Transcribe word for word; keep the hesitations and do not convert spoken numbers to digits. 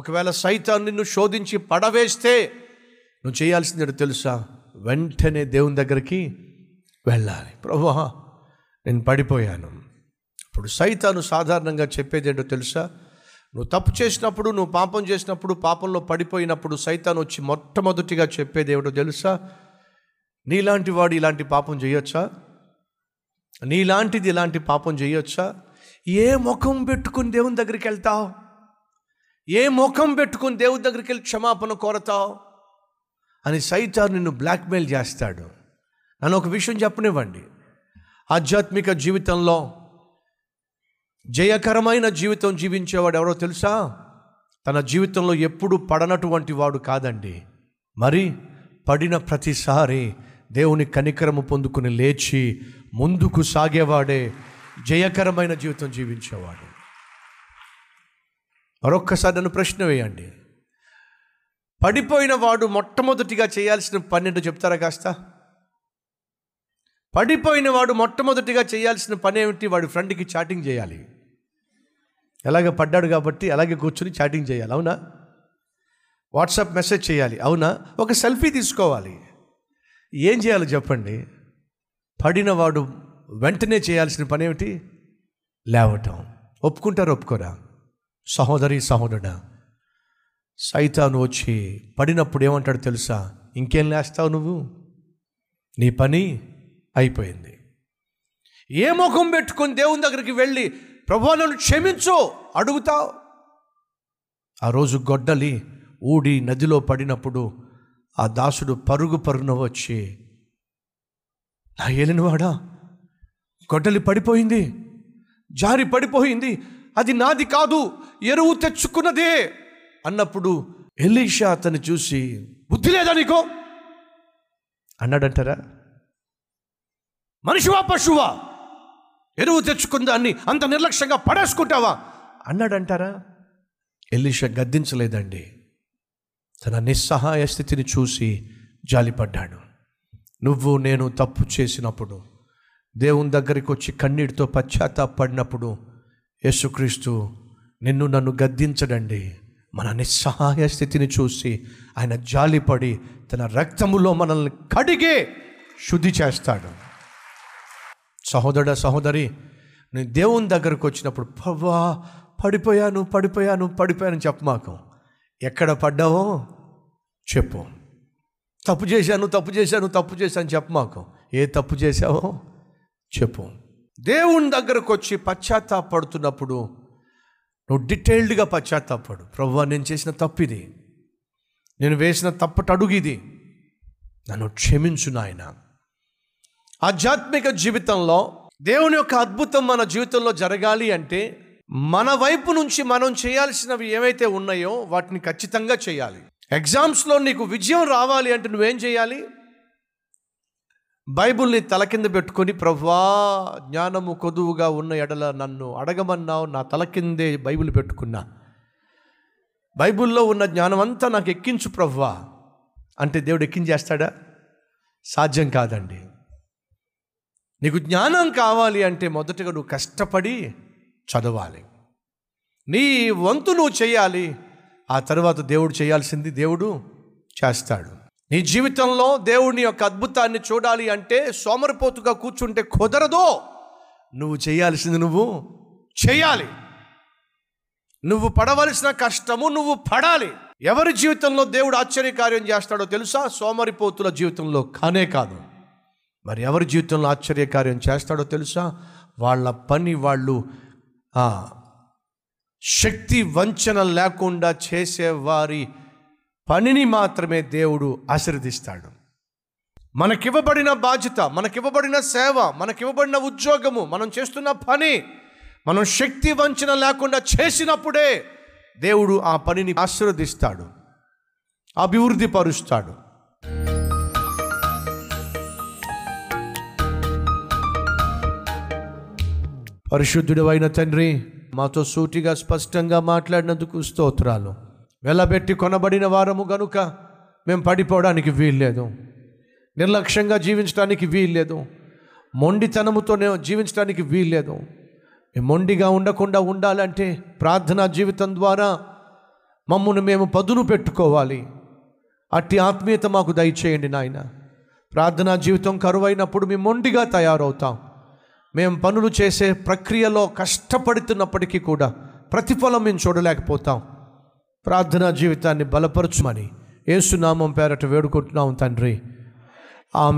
ఒకవేళ సైతాన్ నిన్ను శోధించి పడవేస్తే నువ్వు చేయాల్సింది తెలుసా? వెంటనే దేవుని దగ్గరికి వెళ్ళాలి. ప్రభువా, నేను పడిపోయాను. అప్పుడు సైతాను సాధారణంగా చెప్పేది ఏంటో తెలుసా? నువ్వు తప్పు చేసినప్పుడు, నువ్వు పాపం చేసినప్పుడు, పాపంలో పడిపోయినప్పుడు సైతాను వచ్చి మొట్టమొదటిగా చెప్పేది ఏమిటో తెలుసా? నీలాంటి వాడు ఇలాంటి పాపం చేయొచ్చా? నీలాంటిది ఇలాంటి పాపం చేయొచ్చా? ఏ ముఖం పెట్టుకుని దేవుని దగ్గరికి వెళ్తావు? ఏ ముఖం పెట్టుకుని దేవుని దగ్గరికి వెళ్ళి క్షమాపణ కోరతావు అని సైతాను నిన్ను బ్లాక్మెయిల్ చేస్తాడు. నన్ను ఒక విషయం చెప్పనివ్వండి, ఆధ్యాత్మిక జీవితంలో జయకరమైన జీవితం జీవించేవాడు ఎవరో తెలుసా? తన జీవితంలో ఎప్పుడు పడనటువంటి వాడు కాదండి. మరి పడిన ప్రతిసారి దేవుని కనికరము పొందుకుని లేచి ముందుకు సాగేవాడే జయకరమైన జీవితం జీవించేవాడు. మరొక్కసారి నన్ను ప్రశ్న వేయండి, పడిపోయిన వాడు మొట్టమొదటిగా చేయాల్సిన పని ఏంటో చెప్తారా కాస్త? పడిపోయిన వాడు మొట్టమొదటిగా చేయాల్సిన పని ఏమిటి? వాడి ఫ్రెండ్కి చాటింగ్ చేయాలి. ఎలాగ పడ్డాడు కాబట్టి అలాగే కూర్చుని చాటింగ్ చేయాలి, అవునా? వాట్సాప్ మెసేజ్ చేయాలి, అవునా? ఒక సెల్ఫీ తీసుకోవాలి. ఏం చేయాలి చెప్పండి? పడిన వాడు వెంటనే చేయాల్సిన పని ఏమిటి? లేవటం. ఒప్పుకుంటారు ఒప్పుకోరా సహోదరి సహోదరుడా? సైతాను వచ్చి పడినప్పుడు ఏమంటాడు తెలుసా? ఇంకేం లేస్తావు నువ్వు, నీ పని అయిపోయింది. ఏ ముఖం పెట్టుకుని దేవుని దగ్గరికి వెళ్ళి ప్రభువా నన్ను క్షమించు అడుగుతావు? ఆ రోజు గొడ్డలి ఊడి నదిలో పడినప్పుడు ఆ దాసుడు పరుగు పరుగున వచ్చి, నా ఏలినవాడా, గొడ్డలి పడిపోయింది, జారి పడిపోయింది, అది నాది కాదు, ఎరువు తెచ్చుకున్నదే అన్నప్పుడు ఎలీషా అతన్ని చూసి బుద్ధి లేదా నీకో అన్నాడంటారా? మనిషివా పశువా, ఎరువు తెచ్చుకుందాన్ని అంత నిర్లక్ష్యంగా పడేసుకుంటావా అన్నాడంటారా? ఎలీషా గద్దించలేదండి. తన నిస్సహాయ స్థితిని చూసి జాలిపడ్డాడు. నువ్వు నేను తప్పు చేసినప్పుడు, దేవుని దగ్గరికి వచ్చి కన్నీటితో పశ్చాత్తాపడినప్పుడు యేసుక్రీస్తు నిన్ను నన్ను గద్దించడండి. మన నిస్సహాయ స్థితిని చూసి ఆయన జాలిపడి తన రక్తములో మనల్ని కడిగే శుద్ధి చేస్తాడు. సహోదరుడా సహోదరి, నేను దేవుని దగ్గరకు వచ్చినప్పుడు ప్రభువా పడిపోయాను పడిపోయాను పడిపోయాను చెప్పమాకు. ఎక్కడ పడ్డావో చెప్పు. తప్పు చేశాను తప్పు చేశాను తప్పు చేశాను చెప్పమాకు. ఏ తప్పు చేశావో చెప్పు. దేవుని దగ్గరకు వచ్చి పశ్చాత్తాపడుతున్నప్పుడు నువ్వు డీటెయిల్డ్గా పశ్చాత్తాపడు. ప్రభువా నేను చేసిన తప్పు ఇది, నేను వేసిన తప్పటి అడుగు ఇది, నన్ను క్షమించు నాయన. ఆధ్యాత్మిక జీవితంలో దేవుని యొక్క అద్భుతం మన జీవితంలో జరగాలి అంటే మన వైపు నుంచి మనం చేయాల్సినవి ఏవైతే ఉన్నాయో వాటిని ఖచ్చితంగా చేయాలి. ఎగ్జామ్స్లో నీకు విజయం రావాలి అంటే నువ్వేం చేయాలి? బైబిల్ని తల కింద పెట్టుకొని ప్రభువా జ్ఞానము కొదువుగా ఉన్న ఎడల నన్ను అడగమన్నావు, నా తల కిందే బైబిల్ పెట్టుకున్నా, బైబిల్లో ఉన్న జ్ఞానం అంతా నాకు ఎక్కించు ప్రభువా అంటే దేవుడు ఎక్కించేస్తాడా? సాధ్యం కాదండి. నీకు జ్ఞానం కావాలి అంటే మొదటగా నువ్వు కష్టపడి చదవాలి, నీ వంతు నువ్వు చేయాలి. ఆ తర్వాత దేవుడు చేయాల్సింది దేవుడు చేస్తాడు. నీ జీవితంలో దేవుని యొక్క అద్భుతాన్ని చూడాలి అంటే సోమరిపోతుగా కూర్చుంటే కుదరదు. నువ్వు చేయాల్సింది నువ్వు చేయాలి. నువ్వు పడవలసిన కష్టము నువ్వు పడాలి. ఎవరి జీవితంలో దేవుడు ఆశ్చర్యకార్యం చేస్తాడో తెలుసా? సోమరిపోతుల జీవితంలో కానే కాదు. మరి ఎవరి జీవితంలో ఆశ్చర్యకార్యం చేస్తాడో తెలుసా? వాళ్ళ పని వాళ్ళు శక్తి వంచన లేకుండా చేసేవారి పనిని మాత్రమే దేవుడు ఆశీర్వదిస్తాడు. మనకివ్వబడిన బాధ్యత, మనకివ్వబడిన సేవ, మనకివ్వబడిన ఉద్యోగము, మనం చేస్తున్న పని మనం శక్తి వంచన లేకుండా చేసినప్పుడే దేవుడు ఆ పనిని ఆశీర్వదిస్తాడు, అభివృద్ధి పరుస్తాడు. పరిశుద్ధుడు అయిన తండ్రి, మాతో సూటిగా స్పష్టంగా మాట్లాడినందుకు స్తోత్రాలు. వెలబెట్టి కొనబడిన వారము గనుక మేము పడిపోవడానికి వీల్లేదు, నిర్లక్ష్యంగా జీవించడానికి వీల్లేదు, మొండితనముతో జీవించడానికి వీల్లేదు. మేము మొండిగా ఉండకుండా ఉండాలంటే ప్రార్థనా జీవితం ద్వారా మమ్మును మేము పదును పెట్టుకోవాలి. అట్టి ఆత్మీయత మాకు దయచేయండి నాయన. ప్రార్థనా జీవితం కరువైనప్పుడు మేము మొండిగా తయారవుతాం. మేము పనులు చేసే ప్రక్రియలో కష్టపడుతున్నప్పటికీ కూడా ప్రతిఫలం మేము చూడలేకపోతాం. ప్రార్థనా జీవితాన్ని బలపరచుమని యేసునామం పేరట వేడుకుంటున్నాం తండ్రి. ఆమేన్.